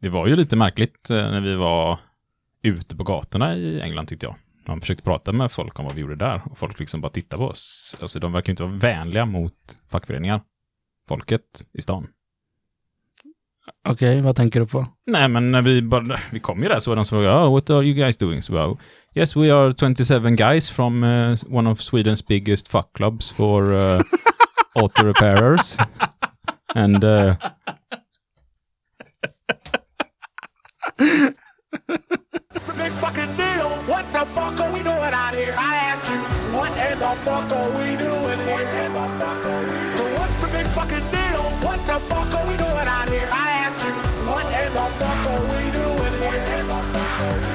Det var ju lite märkligt när vi var ute på gatorna i England, tyckte jag. Man försökte prata med folk om vad vi gjorde där. Och folk liksom bara tittade på oss. Alltså de verkar inte vara vänliga mot fackföreningar. Folket i stan. Okej, vad tänker du på? Nej, men när vi kom ju där så var de som frågade, oh, what are you guys doing? Så bara, yes, we are 27 guys from one of Sweden's biggest fuck clubs for auto repairers. And... It's a big fucking deal. What the fuck are we doing out here? I ask you, what in the fuck are we doing here? So what's the big fucking deal? What the fuck are we doing out here? I ask you, what in the fuck are we doing here?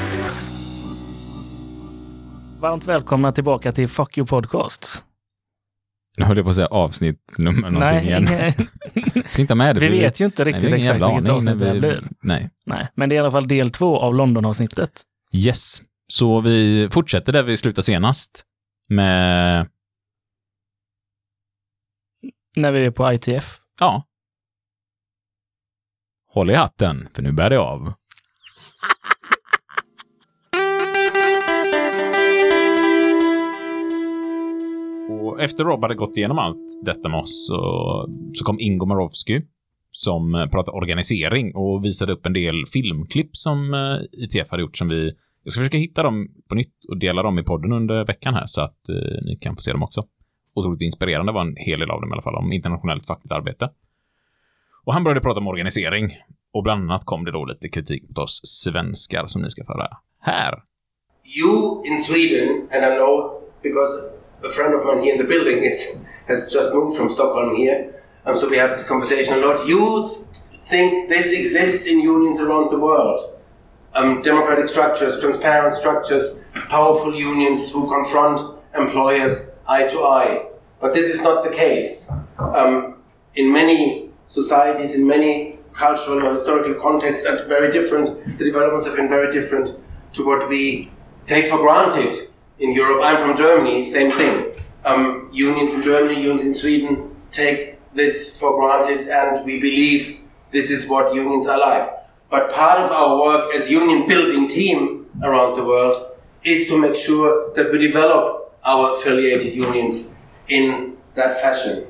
Varmt välkomna tillbaka till Fuck You Podcasts. Nu höll jag på att säga avsnittnummer någonting igen. Inte med det, vi vet ju inte riktigt exakt vilket avsnitt det blir. Nej. Men det är i alla fall del 2 av London-avsnittet. Yes. Så vi fortsätter där vi slutade senast. Med... När vi är på ITF. Ja. Håll i hatten, för nu bär det av. Och efter Rob hade gått igenom allt detta med oss så kom Ingo Marowski som pratade organisering och visade upp en del filmklipp som ITF hade gjort som jag ska försöka hitta dem på nytt och dela dem i podden under veckan här så att ni kan få se dem också. Otroligt inspirerande var en hel del av dem i alla fall om internationellt fackligt arbete. Och han började prata om organisering och bland annat kom det då lite kritik mot oss svenskar som ni ska föra här. You in Sweden, and I know because a friend of mine here in the building has just moved from Stockholm here, so we have this conversation a lot. You think this exists in unions around the world? Democratic structures, transparent structures, powerful unions who confront employers eye to eye. But this is not the case. In many societies, in many cultural or historical contexts, are very different. The developments have been very different to what we take for granted. In Europe, I'm from Germany, same thing. Unions in Germany, unions in Sweden take this for granted and we believe this is what unions are like. But part of our work as union building team around the world is to make sure that we develop our affiliated unions in that fashion.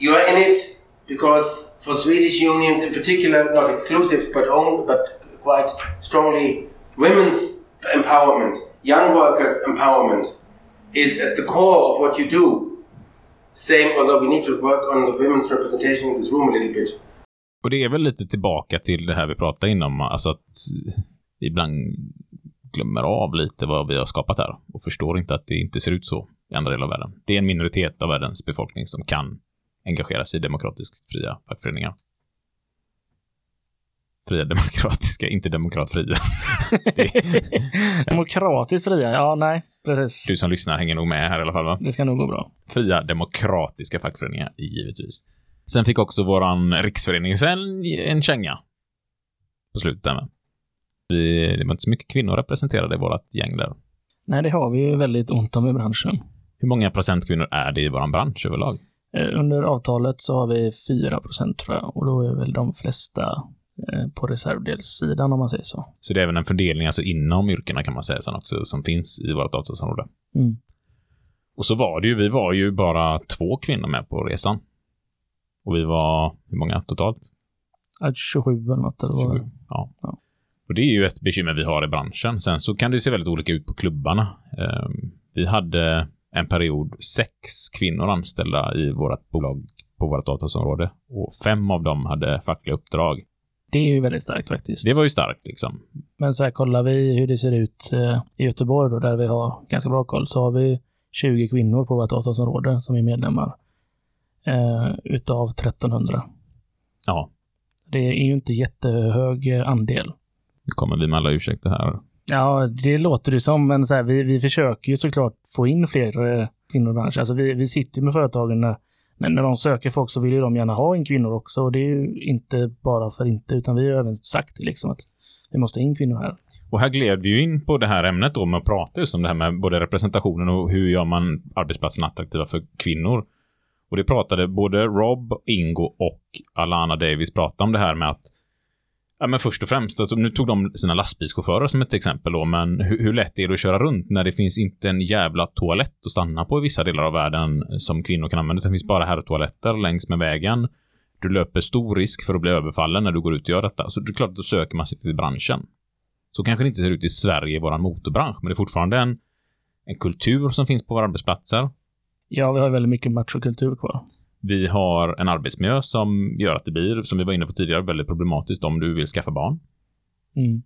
You are in it because for Swedish unions in particular, not exclusive, but quite strongly, women's empowerment, young workers' empowerment is at the core of what you do. Same, although we need to work on the women's representation in this room a little bit. Och det är väl lite tillbaka till det här vi pratade inom, alltså att vi ibland glömmer av lite vad vi har skapat här och förstår inte att det inte ser ut så i andra delar av världen. Det är en minoritet av världens befolkning som kan engagera sig i demokratiskt fria fackföreningar. Fria demokratiska, inte demokratfria. Demokratiskt fria, ja, nej, precis. Du som lyssnar hänger nog med här i alla fall, va? Det ska nog gå bra. Fria demokratiska fackföreningar, givetvis. Sen fick också våran riksförening en känga på slutet. Det var inte så mycket kvinnor representerade i vårat gäng där. Nej, det har vi ju väldigt ont om i branschen. Hur många procent kvinnor är det i våran bransch överlag? Under avtalet så har vi 4%, tror jag. Och då är väl de flesta... på reservdelssidan om man säger så. Så det är även en fördelning alltså inom yrkena kan man säga sen också som finns i vårt avtalsområde. Mm. Och så var det ju, vi var ju bara 2 kvinnor med på resan. Och vi var, hur många totalt? 27 eller något. Eller 27, ja. Och det är ju ett bekymmer vi har i branschen. Sen så kan det se väldigt olika ut på klubbarna. Vi hade en period 6 kvinnor anställda i vårt bolag på vårt avtalsområde. Och 5 av dem hade fackliga uppdrag. Det är ju väldigt starkt faktiskt. Det var ju starkt liksom. Men så här kollar vi hur det ser ut i Göteborg då, där vi har ganska bra koll, så har vi 20 kvinnor på vårt avtalsområde som är medlemmar utav 1300. Ja. Det är ju inte jättehög andel. Nu kommer vi med alla ursäkter här. Ja, det låter ju som, men så här, vi försöker ju såklart få in fler kvinnor i branschen. Alltså vi sitter ju med företagen när de söker folk så vill ju de gärna ha en kvinnor också. Och det är ju inte bara för inte, utan vi har även sagt liksom att vi måste in kvinnor här. Och här gled vi ju in på det här ämnet då med att prata just om det här med både representationen och hur gör man arbetsplatsen attraktiva för kvinnor. Och det pratade både Rob, Ingo och Alana Davis pratade om det här med att Ja, men först och främst, alltså, nu tog de sina lastbilschaufförer som ett exempel då, men hur lätt är det att köra runt när det finns inte en jävla toalett att stanna på i vissa delar av världen som kvinnor kan använda, utan det finns bara herrtoaletter längs med vägen. Du löper stor risk för att bli överfallen när du går ut och gör detta. Så det är klart att du söker man sig till branschen. Så kanske det inte ser ut i Sverige i vår motorbransch, men det är fortfarande en kultur som finns på våra arbetsplatser. Ja, vi har väldigt mycket machokultur kvar. Vi har en arbetsmiljö som gör att det blir, som vi var inne på tidigare, väldigt problematiskt om du vill skaffa barn. Mm.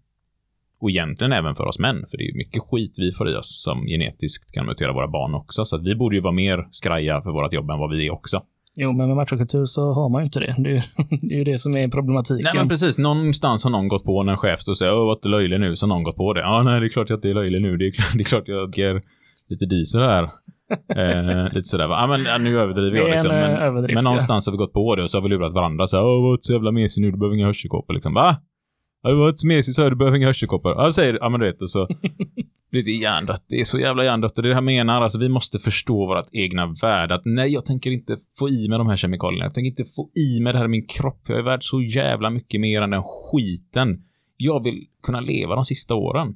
Och egentligen även för oss män, för det är ju mycket skit vi får i oss som genetiskt kan mutera våra barn också. Så att vi borde ju vara mer skraja för vårt jobb än vad vi är också. Jo, men med machokultur så har man ju inte det. Det är ju det som är problematiken. Nej, men precis. Någonstans har någon gått på en chef och säger, vad är det löjlig nu? Så har någon gått på det. Ja, nej, det är klart att det är löjlig nu. Det är klart jag ger lite diesel här. Lite sådär. Ja, men nu överdriver jag liksom. Men någonstans har vi gått på det och så har vi lurat varandra. Så vad är det så jävla mesig nu? Du behöver inga hörselkåpor liksom. Va? Vad är det så mesig så här? Du behöver inga hörselkåpor. Ja, säger du. Ja, men du vet. Och så... Lite hjärndött, det är så jävla hjärndött. Det här menar, alltså vi måste förstå vårt egna värde. Att nej, jag tänker inte få i mig de här kemikalierna. Jag tänker inte få i mig det här i min kropp. Jag är värd så jävla mycket mer än den skiten. Jag vill kunna leva de sista åren.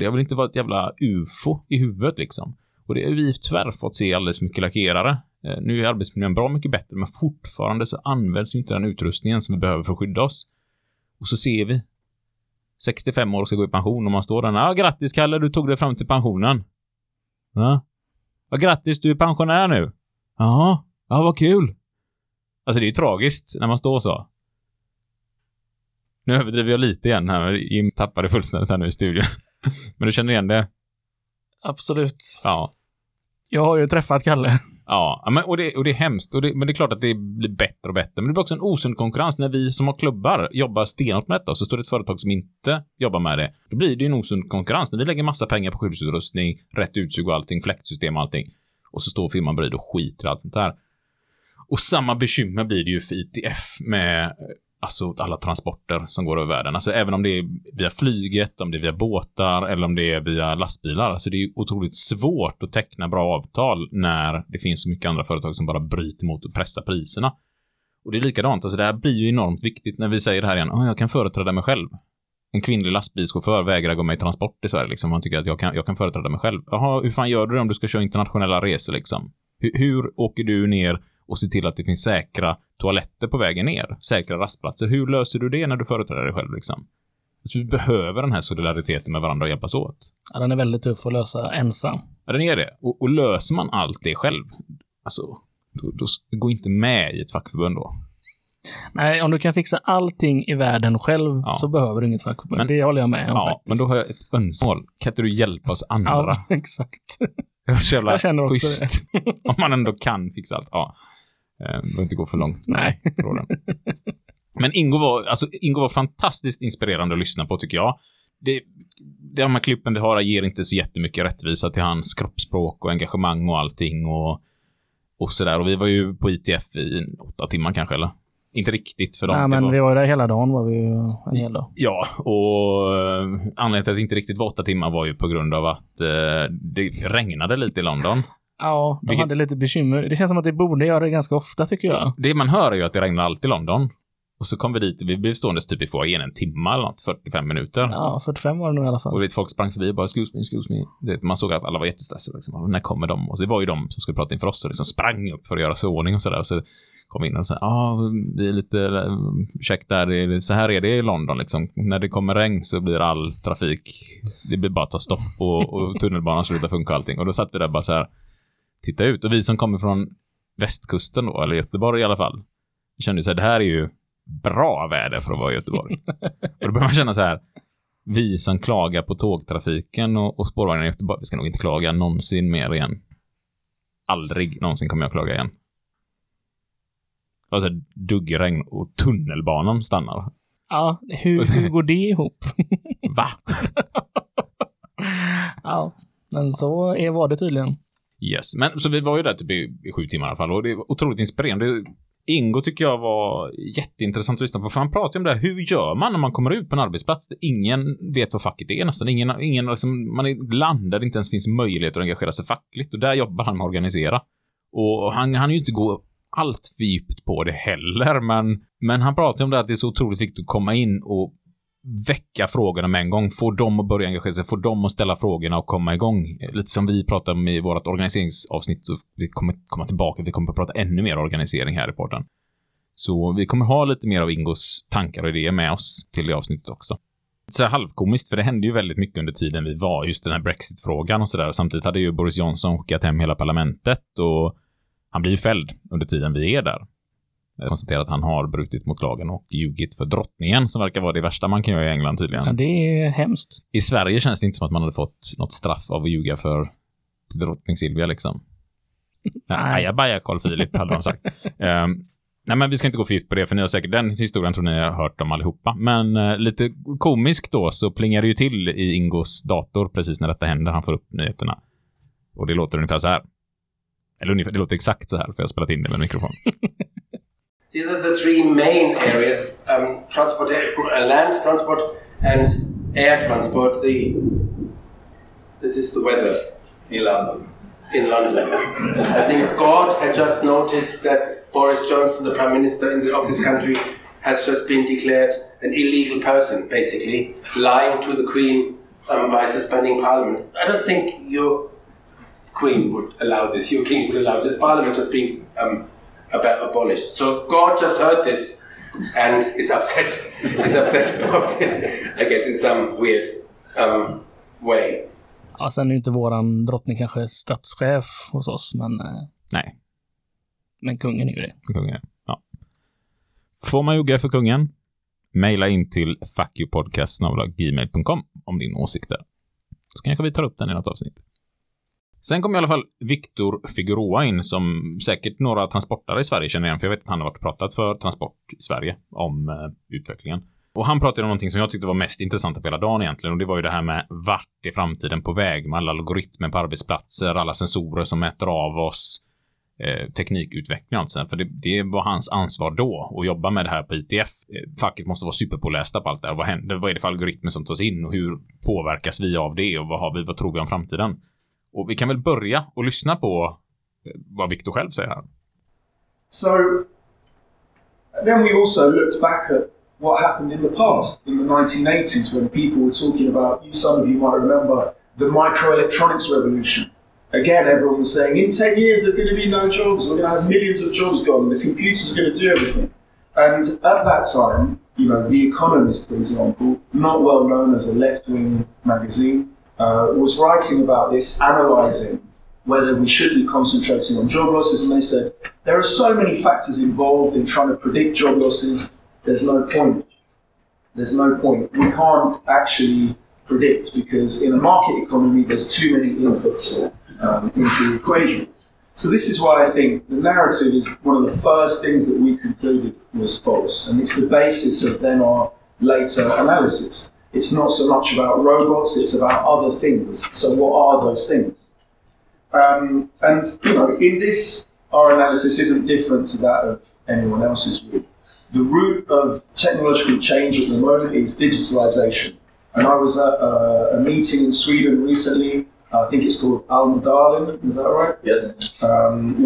Jag vill inte vara ett jävla ufo i huvudet liksom. Och det är vi tyvärr fått se alldeles mycket lackerare. Nu är arbetsmiljön bra mycket bättre, men fortfarande så används ju inte den utrustningen som vi behöver för att skydda oss. Och så ser vi 65 år ska gå i pension och man står där. Ja, grattis Kalle, du tog dig fram till pensionen. Ja. Ja, grattis, du är pensionär nu. Jaha, ja, vad kul. Alltså det är ju tragiskt när man står så. Nu överdriver jag lite igen här. Jim tappade fullständigt här nu i studion. Men du känner igen det? Absolut. Ja. Jag har ju träffat Kalle. Ja, men, och det är hemskt. Men det är klart att det blir bättre och bättre. Men det blir också en osund konkurrens när vi som har klubbar jobbar stenhårt med detta och så står det ett företag som inte jobbar med det. Då blir det ju en osund konkurrens. När vi lägger massa pengar på skyddsutrustning, rätt utsug och allting, fläktsystem och allting. Och så står firman bredvid och skiter allt sånt här. Och samma bekymmer blir det ju för ITF med alltså, alla transporter som går över världen. Alltså även om det är via flyget, om det är via båtar eller om det är via lastbilar. Alltså det är ju otroligt svårt att teckna bra avtal när det finns så mycket andra företag som bara bryter mot och pressar priserna. Och det är likadant. Alltså det här blir ju enormt viktigt när vi säger det här igen. Jag kan företräda mig själv. En kvinnlig lastbilschaufför vägrar gå med i transport i Sverige. Liksom. Man tycker att jag kan företräda mig själv. Jaha, hur fan gör du det om du ska köra internationella resor liksom? Hur åker du ner och se till att det finns säkra toaletter på vägen ner. Säkra rastplatser. Hur löser du det när du företräder dig själv? Liksom? Alltså, vi behöver den här solidariteten med varandra och hjälpas åt. Ja, den är väldigt tuff att lösa ensam. Ja, den är det. Och löser man allt det själv, alltså, då går inte med i ett fackförbund då. Nej, om du kan fixa allting i världen själv så behöver du inget fackförbund. Men, det håller jag med om faktiskt. Men då har jag ett önsmål. Kan inte du hjälpa oss andra? Ja, exakt. Jag känner också schysst. Om man ändå kan fixa allt. Ja. Det inte gå för långt. Nej. Men Ingo var fantastiskt inspirerande att lyssna på tycker jag. Det de här klippen vi har ger inte så jättemycket rättvisa till hans kroppsspråk och engagemang och allting och sådär. Och vi var ju på ITF i 8 timmar kanske eller? Inte riktigt för dem. Nej, men vi var där hela dagen, var vi en hel dag. Ja, och anledningen till att det inte riktigt var 8 timmar var ju på grund av att det regnade lite i London. Ja, de hade lite bekymmer. Det känns som att det borde göra det ganska ofta tycker jag. Det man hör är ju att det regnar alltid i London. Och så kom vi dit, vi blev stående typ i foajén 1 timme eller något, 45 minuter. Ja, 45 var det nog i alla fall. Och folk sprang förbi och bara, excuse me. Man såg att alla var jättestressade. Liksom. När kommer de? Och så var ju de som skulle prata inför oss och liksom sprang upp för att göra sig ordning och sådär. Och så kom in och sa, vi är lite ursäkta, så här är det i London liksom. När det kommer regn så blir all trafik, det blir bara att ta stopp och tunnelbanan slutar funka allting. Och då satt vi där bara så här, titta ut. Och vi som kommer från västkusten då, eller Göteborg i alla fall, kände så här, det här är ju bra väder för att vara i Göteborg. Och då börjar man känna så här, vi som klagar på tågtrafiken och spårvagnen i Göteborg, vi ska nog inte klaga någonsin mer igen. Aldrig någonsin kommer jag klaga igen. Alltså duggregn och tunnelbanan stannar. Ja, hur går det ihop? Va? Ja, men så var det tydligen. Yes, men så vi var ju där typ i 7 timmar i alla fall och det är otroligt inspirerande. Ingo tycker jag var jätteintressant att lyssna på, för han pratar ju om det här, hur gör man när man kommer ut på en arbetsplats där ingen vet vad facket är nästan, ingen liksom, man är ett land där det inte ens finns möjlighet att engagera sig fackligt och där jobbar han med att organisera och han ju inte gå allt för djupt på det heller, men han pratar om det, att det är så otroligt viktigt att komma in och väcka frågorna med en gång, få dem att börja engagera sig, få dem att ställa frågorna och komma igång. Lite som vi pratade om i vårt organiseringsavsnitt, så vi kommer komma tillbaka, vi kommer att prata ännu mer organisering här i podden. Så vi kommer ha lite mer av Ingos tankar och idéer med oss till det avsnittet också. Så halvkomiskt, för det hände ju väldigt mycket under tiden vi var, just den här Brexit-frågan och sådär. Samtidigt hade ju Boris Johnson skickat hem hela parlamentet och han blir ju fälld under tiden vi är där. Jag konstaterar att han har brutit mot lagen och ljugit för drottningen, som verkar vara det värsta man kan göra i England tydligen. Ja, det är hemskt. I Sverige känns det inte som att man hade fått något straff av att ljuga för drottning Silvia liksom. Nej, jag bara Carl Philip hade de sagt. Nej, men vi ska inte gå för djupt på det, för ni har säkert den historien, tror ni har hört om allihopa. Men lite komiskt då, så plingar det ju till i Ingos dator precis när detta händer. Han får upp nyheterna. Och det låter ungefär så här. Eller ungefär, det låter exakt så här, för jag har spelat in det med en mikrofon. These are the three main areas, transport, land transport and air transport. This is the weather in London. I think God had just noticed that Boris Johnson, the Prime Minister of this country, has just been declared an illegal person, basically, lying to the Queen by suspending Parliament. I don't think your Queen would allow this, your King would allow this, Parliament just being abolished. So God just heard this and is upset, is upset about this, I guess, in some weird way. Ja, sen är ju inte våran drottning kanske statschef hos oss, men... Nej. Men kungen är ju det. Kungen, ja. Får man jugga för kungen? Maila in till fuckyoupodcast@gmail.com om din åsikt där. Så kanske vi tar upp den i något avsnitt. Sen kom i alla fall Victor Figueroa in, som säkert några transportare i Sverige känner igen, för jag vet att han har varit pratat för Transport i Sverige om utvecklingen. Och han pratade om någonting som jag tyckte var mest intressant på hela dagen egentligen, och det var ju det här med vart är framtiden på väg, med alla algoritmer på arbetsplatser, alla sensorer som mäter av oss, teknikutveckling och allt sånt. För det var hans ansvar då att jobba med det här på ITF. Facket måste vara superpålästa på allt det här. Vad händer? Vad är det för algoritmer som tas in och hur påverkas vi av det, och vad tror vi om framtiden? Och vi kan väl börja och lyssna på vad Victor själv säger här. So then we also looked back at what happened in the past, in the 1980s, when people were talking about, some of you might remember, the microelectronics revolution. Again, everyone was saying, in 10 years there's going to be no jobs, we're going to have millions of jobs gone, the computers are going to do everything. And at that time, The Economist, for example, not well known as a left-wing magazine, was writing about this, analysing whether we should be concentrating on job losses, and they said, there are so many factors involved in trying to predict job losses, There's no point. We can't actually predict, because in a market economy there's too many inputs into the equation. So this is why I think the narrative is one of the first things that we concluded was false, and it's the basis of then our later analysis. It's not so much about robots, it's about other things. So what are those things? In this, our analysis isn't different to that of anyone else's group. The root of technological change at the moment is digitalization. And I was at a meeting in Sweden recently, I think it's called Almdalen, is that right? Yes.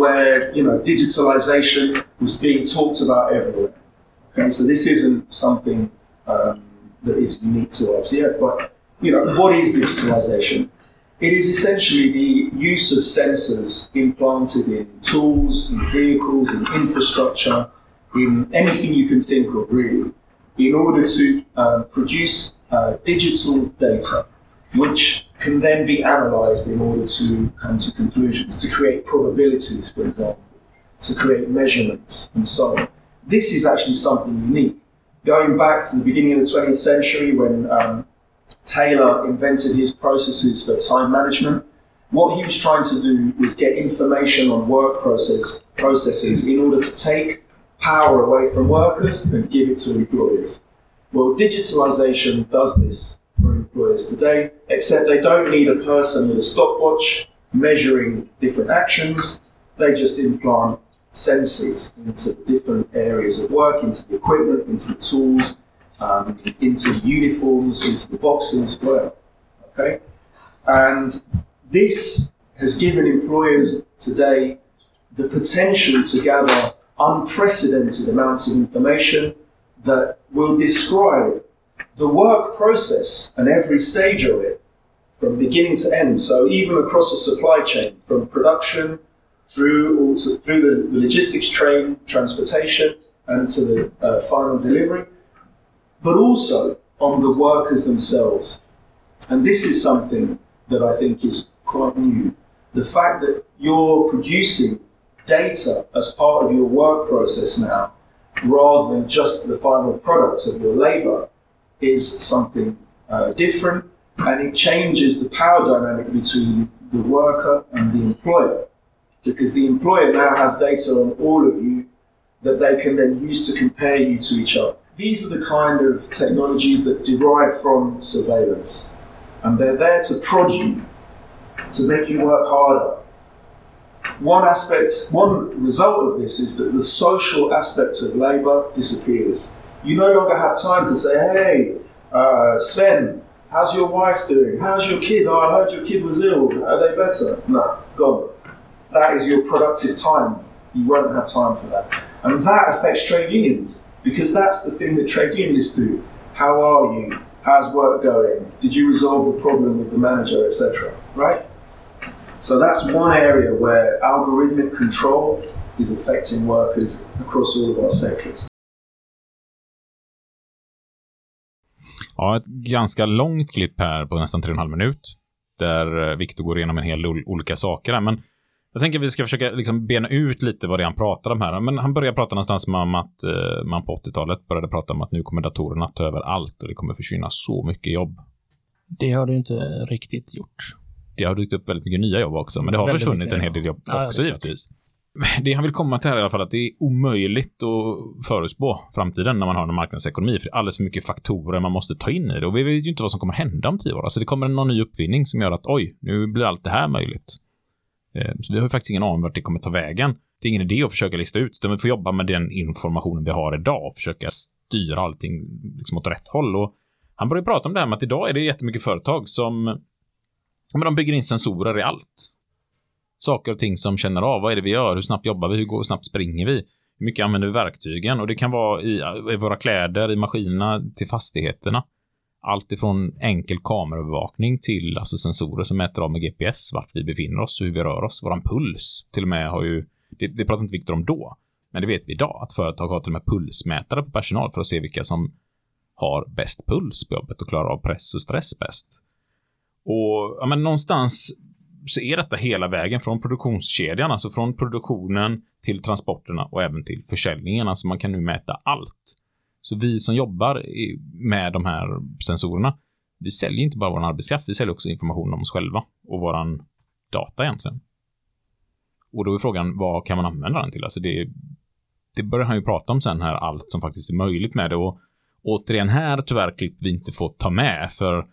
Where, digitalization was being talked about everywhere. Okay, so this isn't something that is unique to ITF, but, what is digitalization? It is essentially the use of sensors implanted in tools, in vehicles, in infrastructure, in anything you can think of, really, in order to produce digital data, which can then be analysed in order to come to conclusions, to create probabilities, for example, to create measurements, and so on. This is actually something unique. Going back to the beginning of the 20th century, when Taylor invented his processes for time management, what he was trying to do was get information on work processes in order to take power away from workers and give it to employers. Well, digitalization does this for employers today, except they don't need a person with a stopwatch measuring different actions. They just implant sensors into different areas of work, into the equipment, into the tools, into the uniforms, into the boxes, whatever. Okay? And this has given employers today the potential to gather unprecedented amounts of information that will describe the work process and every stage of it from beginning to end. So even across a supply chain, from production through the logistics train, transportation, and to the final delivery, but also on the workers themselves. And this is something that I think is quite new. The fact that you're producing data as part of your work process now, rather than just the final product of your labor, is something different, and it changes the power dynamic between the worker and the employer, because the employer now has data on all of you that they can then use to compare you to each other. These are the kind of technologies that derive from surveillance, and they're there to prod you, to make you work harder. One result of this is that the social aspect of labor disappears. You no longer have time to say, hey, Sven, how's your wife doing? How's your kid? Oh, I heard your kid was ill. Are they better? No, gone. That is your productive time. You won't have time for that. And that affects trade unions, because that's the thing that trade unionists do. How are you? How's work going? Did you resolve the problem with the manager, etc., right? So that's one area where algorithmic control is affecting workers across all of our sectors. Ja, ett ganska långt klipp här på nästan 3,5 minut där Victor går igenom en hel olika saker här. Men jag tänker att vi ska försöka liksom bena ut lite vad det är han pratar om här. Men han börjar prata någonstans om att man på 80-talet började prata om att nu kommer datorerna ta över allt och det kommer försvinna så mycket jobb. Det har du inte riktigt gjort. Det har dykt upp väldigt mycket nya jobb också, men det har försvunnit en hel del jobb också givetvis. Det han vill komma till här i alla fall, att det är omöjligt att förutspå framtiden när man har en marknadsekonomi, för det är alldeles för mycket faktorer man måste ta in i det, och vi vet ju inte vad som kommer hända om 10 år. Alltså det kommer någon ny uppfinning som gör att oj, nu blir allt det här möjligt. Så vi har ju faktiskt ingen aning om vart det kommer ta vägen. Det är ingen idé att försöka lista ut, utan vi får jobba med den informationen vi har idag och försöka styra allting liksom åt rätt håll. Och han börjar prata om det här med att idag är det jättemycket företag som men de bygger in sensorer i allt. Saker och ting som känner av, vad är det vi gör, hur snabbt jobbar vi, hur snabbt springer vi, hur mycket använder vi verktygen, och det kan vara i våra kläder, i maskinerna, till fastigheterna. Allt ifrån enkel kameraövervakning till alltså sensorer som mäter av med GPS vart vi befinner oss, hur vi rör oss, våran puls till och med har ju, det pratar inte Victor om då, men det vet vi idag att företag har till och med pulsmätare på personal för att se vilka som har bäst puls på jobbet och klarar av press och stress bäst. Och ja, men någonstans så är detta hela vägen från produktionskedjan, alltså från produktionen till transporterna och även till försäljningen. Alltså man kan nu mäta allt. Så vi som jobbar med de här sensorerna, vi säljer inte bara vår arbetskraft, vi säljer också information om oss själva och våran data egentligen. Och då är frågan, vad kan man använda den till? Alltså det börjar han ju prata om sen här, allt som faktiskt är möjligt med det. Och återigen här tyvärr klipp vi inte får ta med, för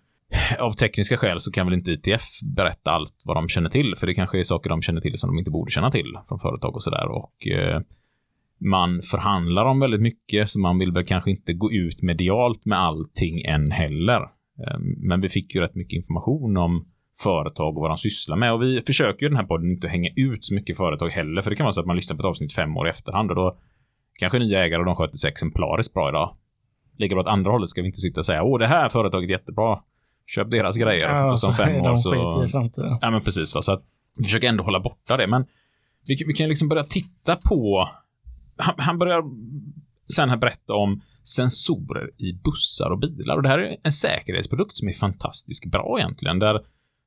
av tekniska skäl så kan väl inte ITF berätta allt vad de känner till, för det kanske är saker de känner till som de inte borde känna till från företag och sådär, och man förhandlar om väldigt mycket, så man vill väl kanske inte gå ut medialt med allting än heller, men vi fick ju rätt mycket information om företag och vad de sysslar med, och vi försöker ju den här podden inte hänga ut så mycket företag heller, för det kan vara så att man lyssnar på ett avsnitt 5 år i efterhand och då kanske nya ägare och de sköter sig exemplariskt bra idag. Ligger åt andra hållet ska vi inte sitta och säga åh, det här företaget är jättebra, köp deras grejer, ja, och som 5 år så ja, men precis, va? Så att vi försöker ändå hålla borta det, men vi kan liksom börja titta på han börjar sen här berätta om sensorer i bussar och bilar, och det här är en säkerhetsprodukt som är fantastiskt bra egentligen, där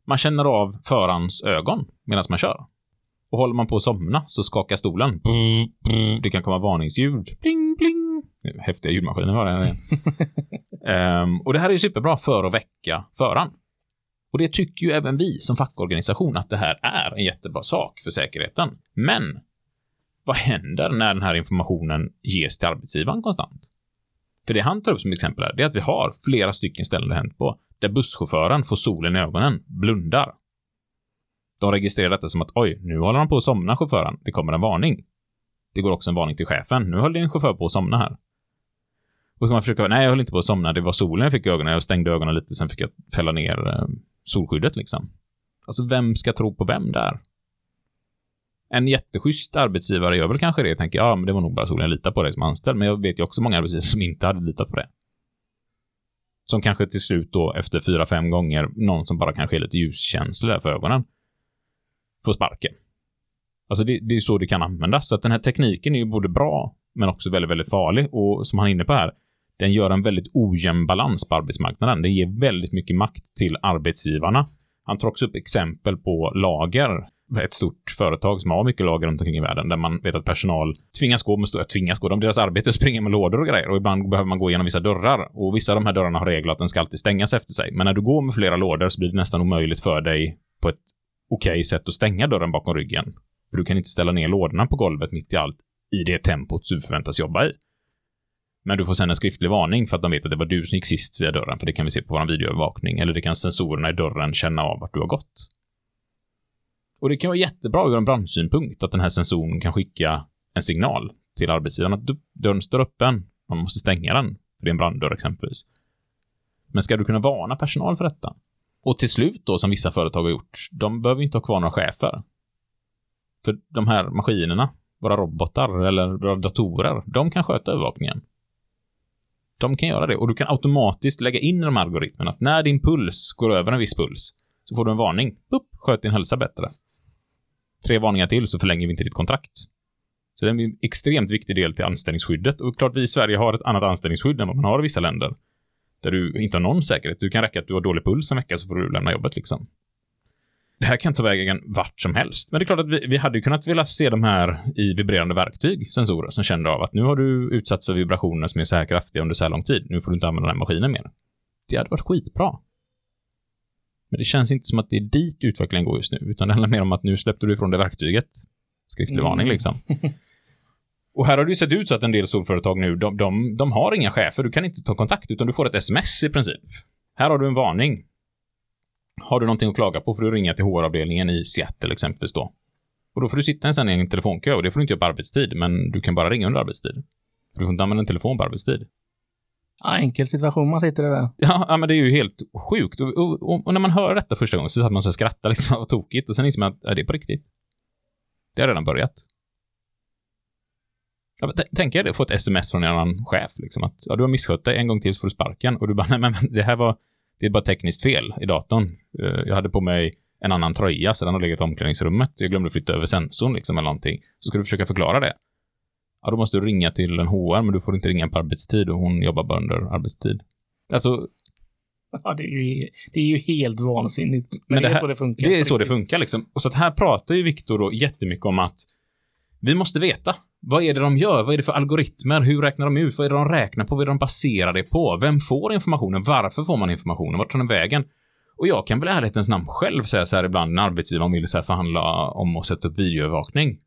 man känner av förarens ögon medan man kör, och håller man på att somna så skakar stolen, det kan komma varningsljud, bling bling, häftiga ljudmaskiner var det. Och det här är ju superbra för att väcka föran. Och det tycker ju även vi som fackorganisation att det här är en jättebra sak för säkerheten. Men vad händer när den här informationen ges till arbetsgivaren konstant? För det han tar upp som exempel här, det är att vi har flera stycken ställen det hänt på där busschauffören får solen i ögonen, blundar. De registrerar detta som att oj, nu håller han på att somna chauffören, det kommer en varning. Det går också en varning till chefen, nu höll din chaufför på att somna här. Och så man försöker, nej jag höll inte på att somna, det var solen jag fick i ögonen, jag stängde ögonen lite, sen fick jag fälla ner solskyddet liksom. Alltså vem ska tro på vem där? en jätteschysst arbetsgivare gör väl kanske det, tänker jag, ja, men det var nog bara solen litar på dig som anställd. Men jag vet ju också många arbetsgivare som inte hade litat på det. Som kanske till slut då, efter 4-5 gånger, någon som bara kanske är lite ljuskänslig där för ögonen, får sparken. Alltså det är så det kan användas. Så att den här tekniken är ju både bra, men också väldigt, väldigt farlig. Och som han är inne på här, den gör en väldigt ojämn balans på arbetsmarknaden. Det ger väldigt mycket makt till arbetsgivarna. Han tar också upp exempel på lager. Ett stort företag som har mycket lager runt omkring i världen, där man vet att personal tvingas gå. De deras arbete springer med lådor och grejer, och ibland behöver man gå igenom vissa dörrar, och vissa av de här dörrarna har regler att den ska alltid stängas efter sig. Men när du går med flera lådor så blir det nästan omöjligt för dig på ett okej sätt att stänga dörren bakom ryggen. För du kan inte ställa ner lådorna på golvet mitt i allt i det tempot du förväntas jobba i. Men du får sen en skriftlig varning för att de vet att det var du som gick sist via dörren, för det kan vi se på vår videoövervakning, eller det kan sensorerna i dörren känna av vart du har gått. Och det kan vara jättebra ur en branschsynpunkt att den här sensorn kan skicka en signal till arbetsgivaren att dörren står öppen, man måste stänga den, för det är en branddörr exempelvis. Men ska du kunna varna personal för detta? Och till slut då, som vissa företag har gjort, de behöver inte ha kvar några chefer. För de här maskinerna, våra robotar eller våra datorer, de kan sköta övervakningen. De kan göra det, och du kan automatiskt lägga in i de algoritmerna att när din puls går över en viss puls så får du en varning. Upp, sköt din hälsa bättre. 3 varningar till så förlänger vi inte ditt kontrakt. Så det är en extremt viktig del till anställningsskyddet. Och klart vi i Sverige har ett annat anställningsskydd än vad man har i vissa länder, där du inte har någon säkerhet. Du kan räcka att du har dålig puls en vecka så får du lämna jobbet liksom. Det här kan ta vägen vart som helst. Men det är klart att vi hade ju kunnat vilja se de här i vibrerande verktyg, sensorer som känner av att nu har du utsatts för vibrationer som är så här kraftiga under så här lång tid. Nu får du inte använda den här maskinen mer. Det hade varit skitbra. Men det känns inte som att det är dit utvecklingen går just nu, utan det handlar mer om att nu släppte du ifrån det verktyget. Skriftlig varning liksom. Och här har det ju sett ut så att en del storföretag nu, de har inga chefer. Du kan inte ta kontakt, utan du får ett sms i princip. Här har du en varning. Har du någonting att klaga på får du ringa till HR-avdelningen i Seattle exempelvis då. Och då får du sitta i en telefonkö, och det får du inte göra på arbetstid, men du kan bara ringa under arbetstid. För du får inte använda en telefon på arbetstid. Ja, enkel situation man sitter i där. Ja, men det är ju helt sjukt. Och när man hör detta första gången så satt man så skrattar liksom, vad tokigt. Och sen liksom att, är det på riktigt? Det har redan börjat. Ja, tänk er det, få ett sms från en annan chef liksom, att ja, du har misskött dig, en gång till så får du sparken. Och du bara, nej men det är bara tekniskt fel i datorn. Jag hade på mig en annan tröja, så den har legat i omklädningsrummet. Jag glömde flytta över sensorn liksom, eller någonting. Så ska du försöka förklara det. Ja, då måste du ringa till en HR, men du får inte ringa på arbetstid, och hon jobbar bara under arbetstid. Alltså, ja, det är ju helt vansinnigt. Men det är så det funkar. Det är så det funkar liksom. Och så att här pratar ju Victor då jättemycket om att vi måste veta. Vad är det de gör? Vad är det för algoritmer? Hur räknar de ut? Vad är det de räknar på? Vad är det de baserar det på? Vem får informationen? Varför får man informationen? Vart tar den vägen? Och jag kan väl ärlighetens namn själv säga så här ibland när arbetsgivaren vill så här förhandla om att sätta upp videoövervakning.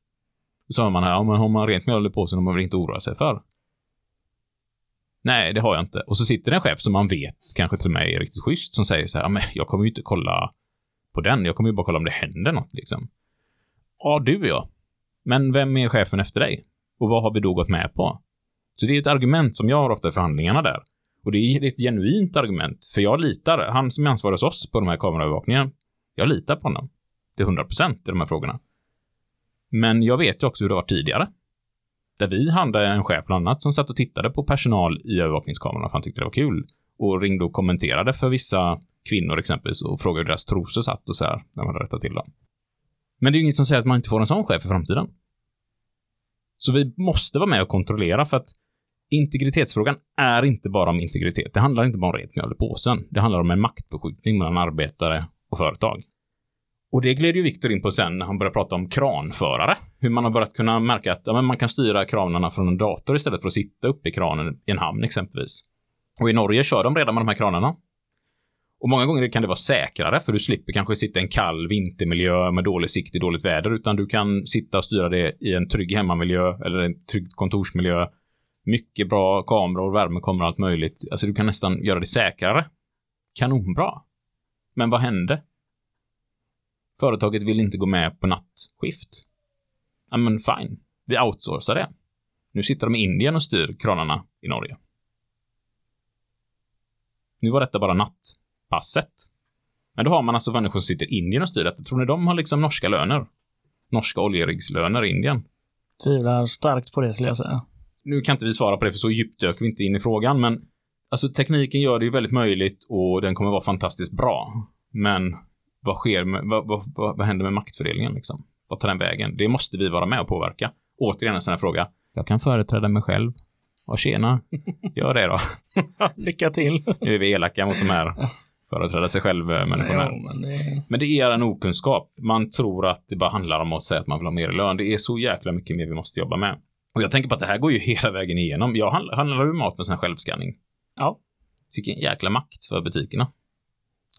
Så har man här, ja, om man rent mjöl på sig har man väl inte oroa sig för. Nej, det har jag inte. Och så sitter det en chef som man vet kanske till mig är riktigt schysst som säger så här, ja, men jag kommer ju inte kolla på den. Jag kommer ju bara kolla om det händer något liksom. Ja, du och jag. Men vem är chefen efter dig? Och vad har vi då gått med på? Så det är ett argument som jag har ofta i förhandlingarna där. Och det är ett genuint argument. För jag litar, han som är ansvarig hos oss på de här kameraövervakningarna, jag litar på honom. Det är 100% i de här frågorna. Men jag vet ju också hur det var tidigare. Där vi handlade en chef bland annat som satt och tittade på personal i övervakningskamerorna för han tyckte det var kul. Och ringde och kommenterade för vissa kvinnor exempelvis och frågade hur deras trosor satt och så här när man rättade till dem. Men det är ju inget som säger att man inte får en sån chef i framtiden. Så vi måste vara med och kontrollera, för att integritetsfrågan är inte bara om integritet. Det handlar inte bara om rent mjöl i påsen. Det handlar om en maktförskjutning mellan arbetare och företag. Och det gled ju Victor in på sen när han började prata om kranförare. Hur man har börjat kunna märka att ja, men man kan styra kranarna från en dator istället för att sitta uppe i kranen i en hamn exempelvis. Och i Norge kör de redan med de här kranarna. Och många gånger kan det vara säkrare, för du slipper kanske sitta i en kall vintermiljö med dålig sikt i dåligt väder, utan du kan sitta och styra det i en trygg hemmamiljö eller en trygg kontorsmiljö. Mycket bra kameror, värmekamera, allt möjligt. Alltså du kan nästan göra det säkrare. Kanonbra. Men vad hände? Företaget vill inte gå med på nattskift. Ja, men fine. Vi outsourcar det. Nu sitter de i Indien och styr kranarna i Norge. Nu var detta bara nattpasset. Men då har man alltså människor som sitter i Indien och styr detta. Tror ni de har liksom norska löner? norska oljerigslöner i Indien? Tvivlar starkt på det, skulle jag säga. Nu kan inte vi svara på det, för så djupt dök vi inte in i frågan, men alltså, tekniken gör det ju väldigt möjligt och den kommer vara fantastiskt bra. Men vad sker med, vad händer med maktfördelningen liksom? Vad tar den vägen? Det måste vi vara med och påverka. Återigen en sån här fråga. Jag kan företräda mig själv. Och tjena, gör det då. Lycka till. Nu är vi elaka mot de här företräda sig själv-människorna. Men det är en okunskap. Man tror att det bara handlar om att säga att man vill ha mer lön. Det är så jäkla mycket mer vi måste jobba med. Och jag tänker på att det här går ju hela vägen igenom. Jag handlar ju mat med sån här självskanning. Ja. Vilken jäkla makt för butikerna.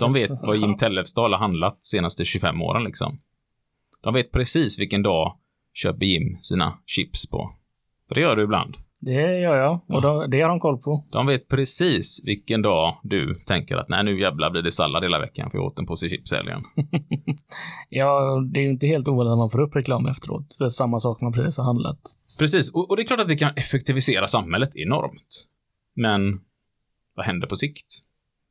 De vet vad Jim Tellefsdal har handlat senaste 25 åren liksom. De vet precis vilken dag köper Jim sina chips på. För det gör du ibland. Det gör jag, och det har de koll på. De vet precis vilken dag du tänker att nej, nu jävlar blir det sallad hela veckan för jag åt en påse chips helgen. Ja, det är ju inte helt ovanligt att man får upp reklam efteråt för samma sak man precis har handlat. Precis, och det är klart att det kan effektivisera samhället enormt. Men vad händer på sikt?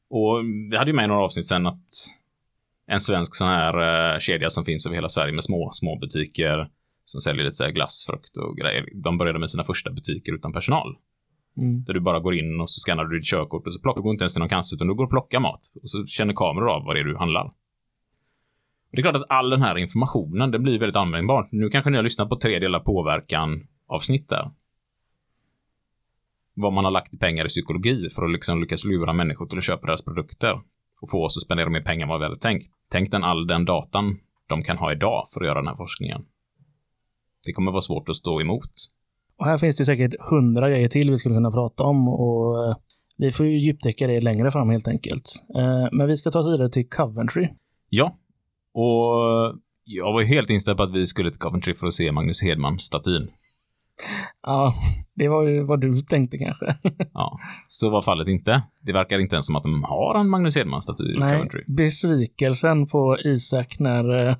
Och vi hade ju med i några avsnitt sen att en svensk sån här kedja som finns över hela Sverige med små butiker som säljer lite så här glass, frukt och grejer. De började med sina första butiker utan personal. Mm. Där du bara går in och så skannar du ditt körkort och så plockar du. Går inte ens till någon kasse utan du går och plockar mat. Och så känner kameror av vad det är du handlar. Och det är klart att all den här informationen, det blir väldigt användbart. Nu kanske ni har lyssnat på 3 delar påverkan avsnitt där. Vad man har lagt i pengar i psykologi för att liksom lyckas lura människor till att köpa deras produkter. Och få oss att spendera mer pengar än vad vi hade tänkt. Tänk den all den datan de kan ha idag för att göra den här forskningen. Det kommer vara svårt att stå emot. Och här finns det säkert 100 grejer till vi skulle kunna prata om. Och vi får ju djupdäcka det längre fram helt enkelt. Men vi ska ta oss vidare till Coventry. Ja, och jag var ju helt inställd på att vi skulle till Coventry för att se Magnus Hedman-statyn. Ja, det var ju vad du tänkte kanske. Ja, så var fallet inte. Det verkar inte ens som att de har en Magnus Hedman-staty i Coventry. Nej, besvikelsen på Isak när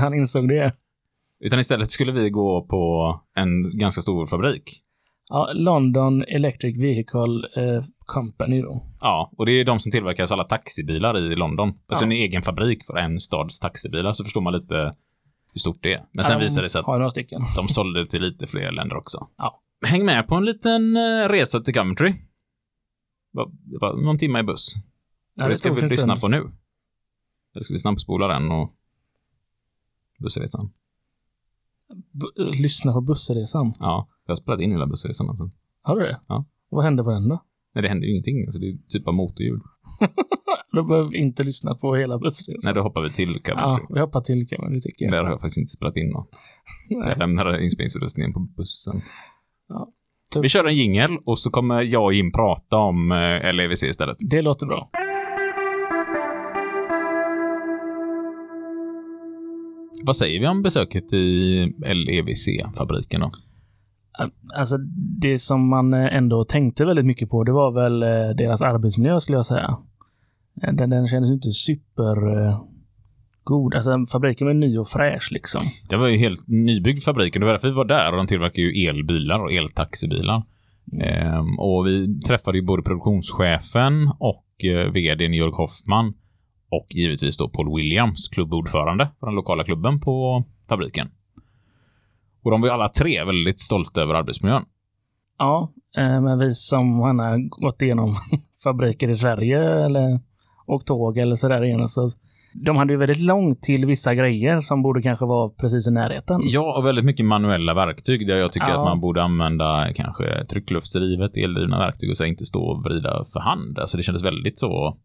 han insåg det. Utan istället skulle vi gå på en ganska stor fabrik. Ja, London Electric Vehicle Company då. Ja, och det är de som tillverkar alla taxibilar i London. Alltså en egen fabrik för en stads taxibilar, så förstår man lite hur stort det är. Men sen visade det sig att de sålde till lite fler länder också. Ja. Häng med på en liten resa till Coventry. Det var någon timme i buss. Ja, det ska vi lyssna på nu. Eller ska vi snabbspola den och bussresan? Lyssna på bussresan. Ja, jag har spelat in hela bussresan alltså. Har du det? Ja. Vad hände på den då? Nej, det hände ju ingenting, alltså, det är typ av motorljud. Då behöver vi inte lyssna på hela bussresan. Nej, då hoppar vi till Coventry. Ja, vi hoppar till Coventry tycker jag. Där har jag faktiskt inte spelat in något. Jag lämnade inspelningsutrustningen på bussen. Ja, typ. Vi kör en jingel och så kommer jag och Jim prata om LEVC istället. Det låter bra. Vad säger vi om besöket i LEVC-fabriken då? Alltså det som man ändå tänkte väldigt mycket på, det var väl deras arbetsmiljö skulle jag säga. Den kändes inte supergod. Alltså fabriken var ny och fräsch liksom. Det var ju helt nybyggd fabriken. Det var därför vi var där, och de tillverkar ju elbilar och eltaxibilar. Och vi träffade ju både produktionschefen och vdn Jörg Hoffman. Och givetvis då Paul Williams, klubbordförande för den lokala klubben på fabriken. Och de var ju alla tre väldigt stolta över arbetsmiljön. Ja, men vi som har gått igenom fabriker i Sverige eller åkt tåg eller sådär igen. Så de hade ju väldigt långt till vissa grejer som borde kanske vara precis i närheten. Ja, och väldigt mycket manuella verktyg där jag tycker att man borde använda kanske tryckluftsdrivet, eldrivna verktyg och så inte stå och vrida för hand. Alltså det kändes väldigt så...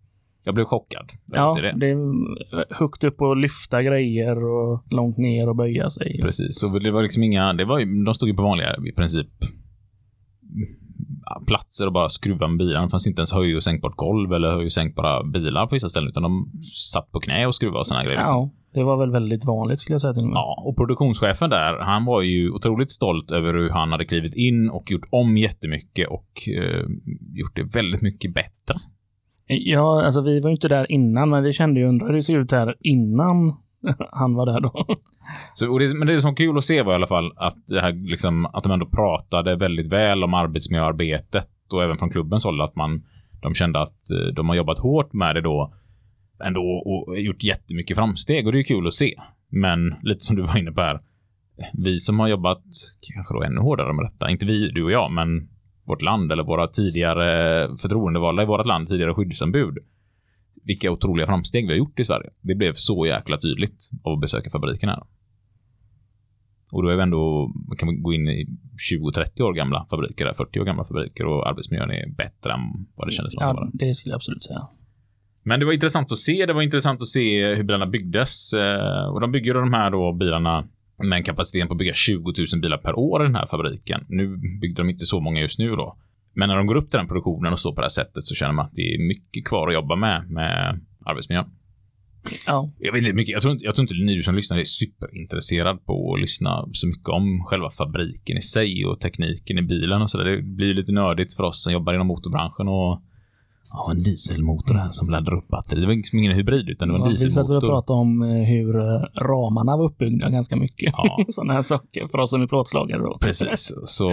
Jag blev chockad. Ja, det är högt upp och lyfta grejer och långt ner och böja sig. Precis, så det var liksom inga... Det var ju, de stod ju på vanliga i princip platser och bara skruva med bilarna. Det fanns inte ens höj- och sänkbart golv eller höj- och sänkbara bilar på vissa ställen, utan de satt på knä och skruvade och såna grejer. Liksom. Ja, det var väl väldigt vanligt skulle jag säga till mig. Ja, och produktionschefen där, han var ju otroligt stolt över hur han hade klivit in och gjort om jättemycket och gjort det väldigt mycket bättre. Ja, alltså vi var ju inte där innan, men vi kände ju hur det såg ut här innan han var där då. Så, men det är så kul att se var i alla fall att, det här, liksom, att de ändå pratade väldigt väl om arbetsmiljöarbetet och även från klubbens håll att de kände att de har jobbat hårt med det då ändå och gjort jättemycket framsteg, och det är kul att se. Men lite som du var inne på här, vi som har jobbat kanske då ännu hårdare med detta, inte vi, du och jag, men vårt land eller våra tidigare förtroendevalda i vårt land, tidigare skyddsombud, vilka otroliga framsteg vi har gjort i Sverige. Det blev så jäkla tydligt av att besöka fabriken här. Och då är vi ändå, kan vi gå in i 20-30 år gamla fabriker där, 40 år gamla fabriker, och arbetsmiljön är bättre än vad det kändes som. Ja, det skulle jag absolut säga. Men det var intressant att se, hur bilarna byggdes, och de bygger de här då bilarna med en kapacitet på att bygga 20 000 bilar per år i den här fabriken. Nu byggde de inte så många just nu då. Men när de går upp till den produktionen och står på det här sättet, så känner man att det är mycket kvar att jobba med arbetsmiljön. Ja. Jag vet inte mycket. Jag tror inte ni som lyssnar är superintresserad på att lyssna så mycket om själva fabriken i sig och tekniken i bilen och sådär. Det blir lite nördigt för oss som jobbar inom motorbranschen och en dieselmotor här som laddar upp batteri. Det var ingen hybrid utan det var en dieselmotor. Vi satt och pratade om hur ramarna var uppbyggda ganska mycket. Ja. Sådana här saker för oss som är plåtslagare då. Precis. Så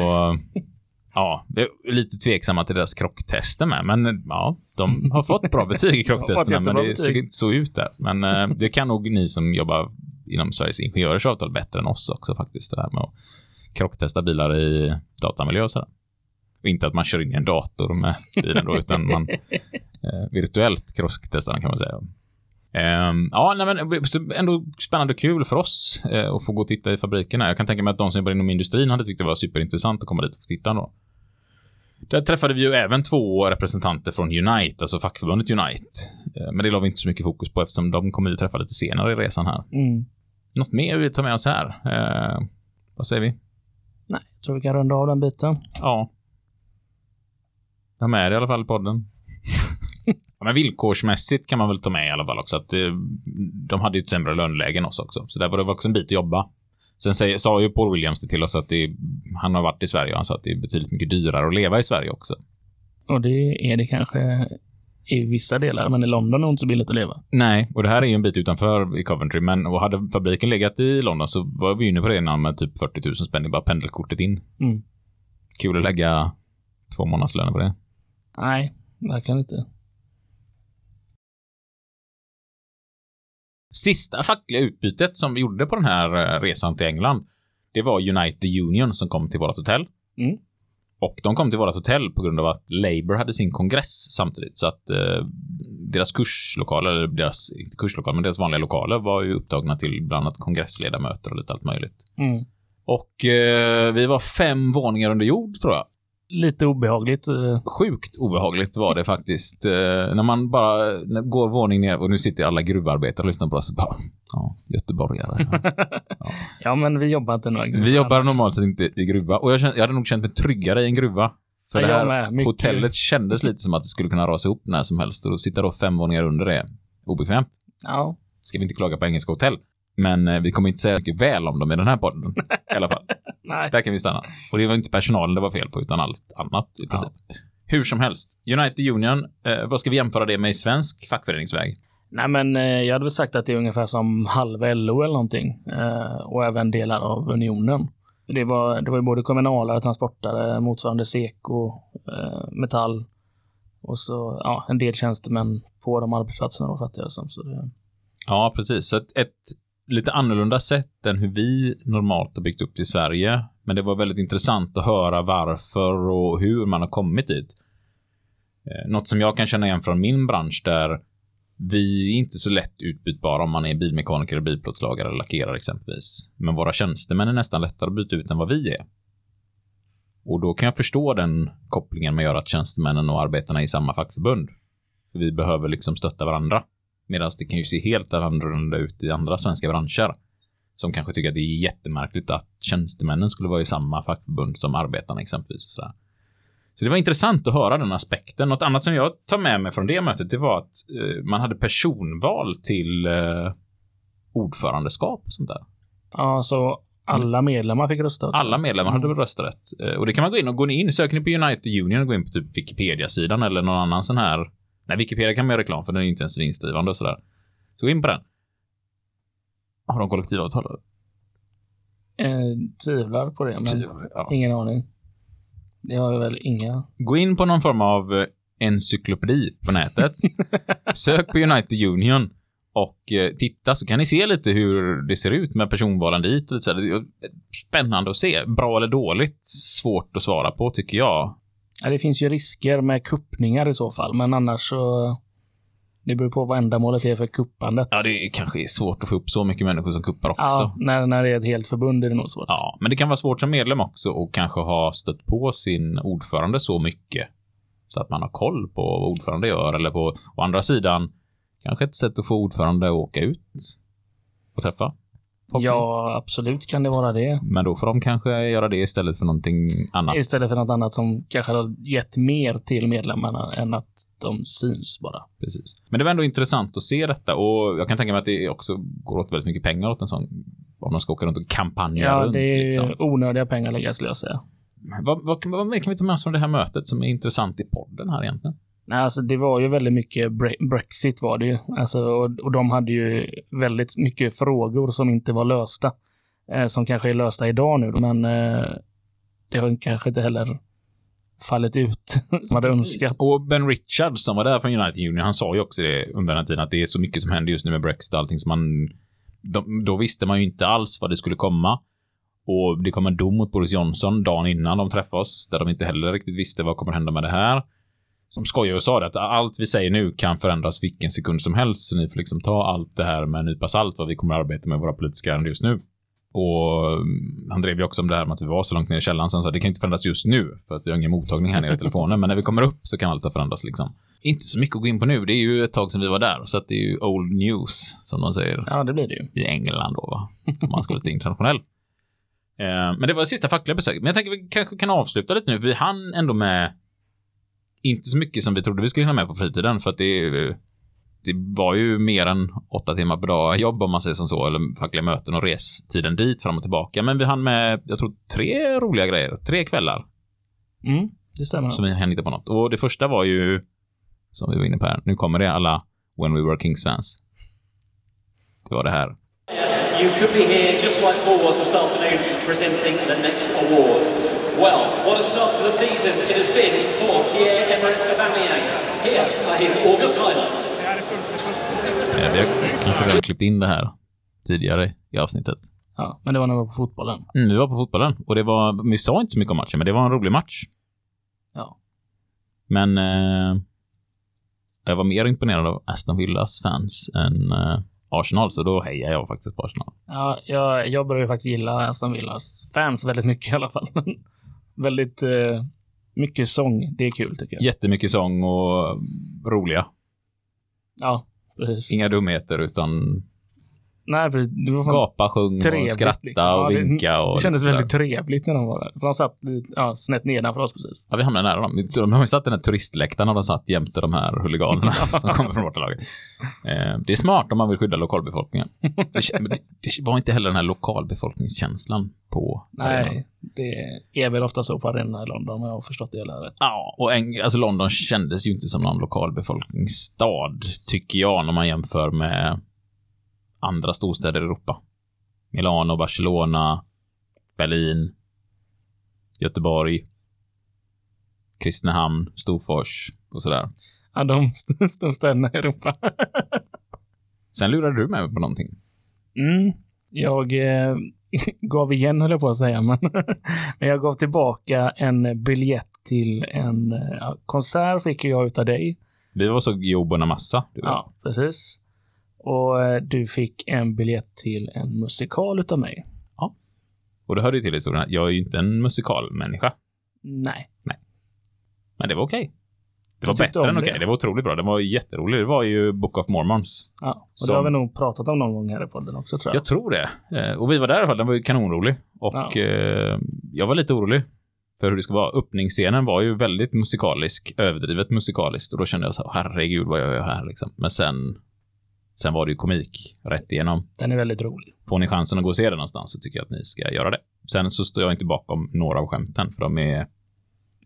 ja, det är lite tveksamma till deras krocktester med, men ja, de har fått bra betyg i krocktesterna, men det ser inte så ut där. Men det kan nog ni som jobbar inom Sveriges ingenjörers avtal bättre än oss också faktiskt, det här med att krocktesta bilar i datamiljö och sådär. Och inte att man kör in i en dator med bilen då, utan man virtuellt krocktestar den, kan man säga. Ändå spännande och kul för oss att få gå och titta i fabrikerna. Jag kan tänka mig att de som jobbar inom industrin hade tyckt det var superintressant att komma dit och få titta då. Där träffade vi ju även två representanter från Unite, alltså fackförbundet Unite. Men det la vi inte så mycket fokus på eftersom de kommer vi träffa lite senare i resan här. Mm. Något mer vi tar med oss här? Vad säger vi? Nej, jag tror vi kan runda av den biten. Ja. Jag är med i alla fall podden. Ja, men villkorsmässigt kan man väl ta med i alla fall också att de hade ju ett sämre löneläge än oss också. Så där var det också en bit att jobba. Sen sa ju Paul Williams det till oss att han har varit i Sverige och han sa att det är betydligt mycket dyrare att leva i Sverige också. Och det är det kanske i vissa delar, men i London är det inte så billigt att leva. Nej, och det här är ju en bit utanför i Coventry, men och hade fabriken legat i London så var vi inne på det med typ 40 000 spänn bara pendelkortet in. Mm. Kul att lägga 2 månadslöner på det. Nej, verkligen inte. Sista fackliga utbytet som vi gjorde på den här resan till England, det var Unite the Union som kom till vårt hotell. Mm. Och de kom till vårt hotell på grund av att Labour hade sin kongress samtidigt. Så att deras kurslokaler, eller deras, inte kurslokaler, men deras vanliga lokaler var ju upptagna till bland annat kongressledamöter och lite allt möjligt. Mm. Och vi var 5 våningar under jord, tror jag. Lite obehagligt. Sjukt obehagligt var det faktiskt. När man bara går våning ner och nu sitter alla gruvarbetare och lyssnar på oss. Bara, ja, göteborgare. Ja. Ja, men vi jobbar inte några gruvar. Vi jobbar normalt sett inte i gruva. Och jag hade nog känt mig tryggare i en gruva. För det här hotellet kändes lite som att det skulle kunna rasa ihop när som helst. Och sitta då 5 våningar under det. Obekvämt. Ja. Ska vi inte klaga på engelska hotell. Men vi kommer inte säga mycket väl om dem i den här podden. I alla fall. Nej. Där kan vi stanna. Och det var inte personalen det var fel på utan allt annat i princip. Ja. Hur som helst. Unite the Union. Vad ska vi jämföra det med i svensk fackföreningsväg? Nej, men jag hade väl sagt att det är ungefär som halva LO eller någonting. Och även delar av unionen. Det var ju både kommunalare, transportare, motsvarande seko, metall. Och så ja, en del tjänstemän på de arbetsplatserna var fattigare som. Så det... Ja, precis. Så ett lite annorlunda sätt än hur vi normalt har byggt upp till Sverige. Men det var väldigt intressant att höra varför och hur man har kommit dit. Något som jag kan känna igen från min bransch där vi är inte så lätt utbytbara om man är bilmekaniker eller bilplåtslagare eller lackerare exempelvis. Men våra tjänstemän är nästan lättare att byta ut än vad vi är. Och då kan jag förstå den kopplingen man gör att tjänstemännen och arbetarna är i samma fackförbund. För vi behöver liksom stötta varandra. Medan det kan ju se helt annorlunda ut i andra svenska branscher som kanske tycker att det är jättemärkligt att tjänstemännen skulle vara i samma fackförbund som arbetarna exempelvis. Och sådär. Så det var intressant att höra den aspekten. Något annat som jag tar med mig från det mötet det var att man hade personval till ordförandeskap och sånt där. Ja, så alla medlemmar fick rösta. Alla medlemmar hade rösträtt. Och det kan man gå in och söker ni på United Union och gå in på typ Wikipedia-sidan eller någon annan sån här. Nej, Wikipedia kan man göra reklam för den är inte ens vinstdrivande och sådär. Så gå in på den. Har de kollektivavtal? Tvivlar på det, men ingen aning. Det har väl inga. Gå in på någon form av encyklopedi på nätet. Sök på United Union och titta, så kan ni se lite hur det ser ut med personvalen dit. Och så här. Det är spännande att se. Bra eller dåligt, svårt att svara på tycker jag. Ja, det finns ju risker med kuppningar i så fall, men annars så... Det beror på vad ändamålet är för kuppandet. Ja, det är kanske svårt att få upp så mycket människor som kuppar också. Ja, när det är ett helt förbund är det nog svårt. Ja, men det kan vara svårt som medlem också och kanske ha stött på sin ordförande så mycket så att man har koll på vad ordförande gör. Eller på andra sidan, kanske ett sätt att få ordförande att åka ut och träffa. Folk. Ja, absolut kan det vara det. Men då får de kanske göra det istället för någonting annat. Istället för något annat som kanske har gett mer till medlemmarna än att de syns bara. Precis. Men det var ändå intressant att se detta. Och jag kan tänka mig att det också går åt väldigt mycket pengar åt en sån. Om man ska åka runt och kampanja runt. Ja, det är liksom onödiga pengar lägger jag skulle jag säga. Vad kan vi ta med oss från det här mötet som är intressant i podden här egentligen? Nej, alltså det var ju väldigt mycket Brexit var det ju. Alltså, och de hade ju väldigt mycket frågor som inte var lösta. Som kanske är lösta idag nu. Men det har kanske inte heller fallit ut som hade önskat. Och Ben Richards som var där från Unite the Union, han sa ju också det under den tiden att det är så mycket som händer just nu med Brexit och allting som då visste man ju inte alls vad det skulle komma. Och det kom en dom mot Boris Johnson dagen innan de träffade oss där de inte heller riktigt visste vad kommer hända med det här. Som skojar och sa det, att allt vi säger nu kan förändras vilken sekund som helst. Så ni får liksom ta allt det här med en nypa salt vad vi kommer att arbeta med våra politiska ärenden just nu. Och han drev ju också om det här med att vi var så långt ner i källan. Så han sa, det kan inte förändras just nu för att vi har ingen mottagning här nere i telefonen. Men när vi kommer upp så kan allt ha förändrats liksom. Inte så mycket att gå in på nu. Det är ju ett tag sedan vi var där. Så att det är ju old news som de säger. Ja, det blir det ju. I England då va? Om man ska vara lite internationell. Men det var det sista fackliga besöket. Men jag tänker vi kanske kan avsluta lite nu. För vi hann ändå med... Inte så mycket som vi trodde vi skulle hinna med på fritiden för att det var ju mer än 8 timmar per dag jobb om man säger som så, eller fackliga möten och restiden dit fram och tillbaka. Men vi hann med, jag tror 3 roliga grejer, 3 kvällar. Mm, det stämmer. Som vi hann inte på något. Och det första var ju, som vi var inne på här, nu kommer det alla When We Were Kings fans. Det var det här. You could be here just like Paul was this afternoon presenting the next award. Well, what a start to the season it has been for Pierre-Emerick Aubameyang. Here are his August highlights. Vi har kanske redan klippt in det här tidigare i avsnittet. Ja, men det var när vi var på fotbollen. Mm, vi var på fotbollen. Och det var, vi sa inte så mycket om matchen, men det var en rolig match. Ja. Men jag var mer imponerad av Aston Villas fans än Arsenal, så då hejar jag faktiskt på Arsenal. Ja, jag började faktiskt gilla Aston Villas fans väldigt mycket i alla fall. Väldigt mycket sång. Det är kul tycker jag. Jättemycket sång och roliga. Ja, precis. Inga dumheter utan... Nej, precis. Det var gapa, sjung och skratta liksom. Och vinka. Ja, det kändes väldigt trevligt när de var där. För de satt snett nedanför oss precis. Ja, vi hamnade nära dem. Så de har ju satt den här turistläktaren och de satt jämte de här huliganerna som kommer från bortalaget. Det är smart om man vill skydda lokalbefolkningen. Det var inte heller den här lokalbefolkningskänslan på arenan. Nej, det är väl ofta så på arenan i London, jag har förstått det hela rätt. Ja, och alltså London kändes ju inte som någon lokalbefolkningsstad tycker jag när man jämför med andra storstäder i Europa. Milano, Barcelona, Berlin, Göteborg, Kristinehamn, Storfors och sådär. Ja, de storstäderna i Europa. Sen lurade du mig på någonting. Mm, jag gav igen höll jag på att säga. Men jag gav tillbaka en biljett till en konsert fick jag utav dig. Vi var så jobbande massa. Ja, precis. Och du fick en biljett till en musikal utav mig. Ja. Och det hörde ju till historien att jag är ju inte en musikalmänniska. Nej. Men det var okej. Det var bättre än okej. Det var otroligt bra. Det var jätteroligt. Det var ju Book of Mormons. Ja, och det har vi nog pratat om någon gång här i podden också tror jag. Jag tror det. Och vi var där i alla fall. Den var ju kanonrolig. Och jag var lite orolig för hur det ska vara. Öppningsscenen var ju väldigt musikalisk. Överdrivet musikaliskt. Och då kände jag så här, herregud vad jag gör här liksom. Men sen var det ju komik rätt igenom. Den är väldigt rolig. Får ni chansen att gå och se den någonstans så tycker jag att ni ska göra det. Sen så står jag inte bakom några av skämten för de är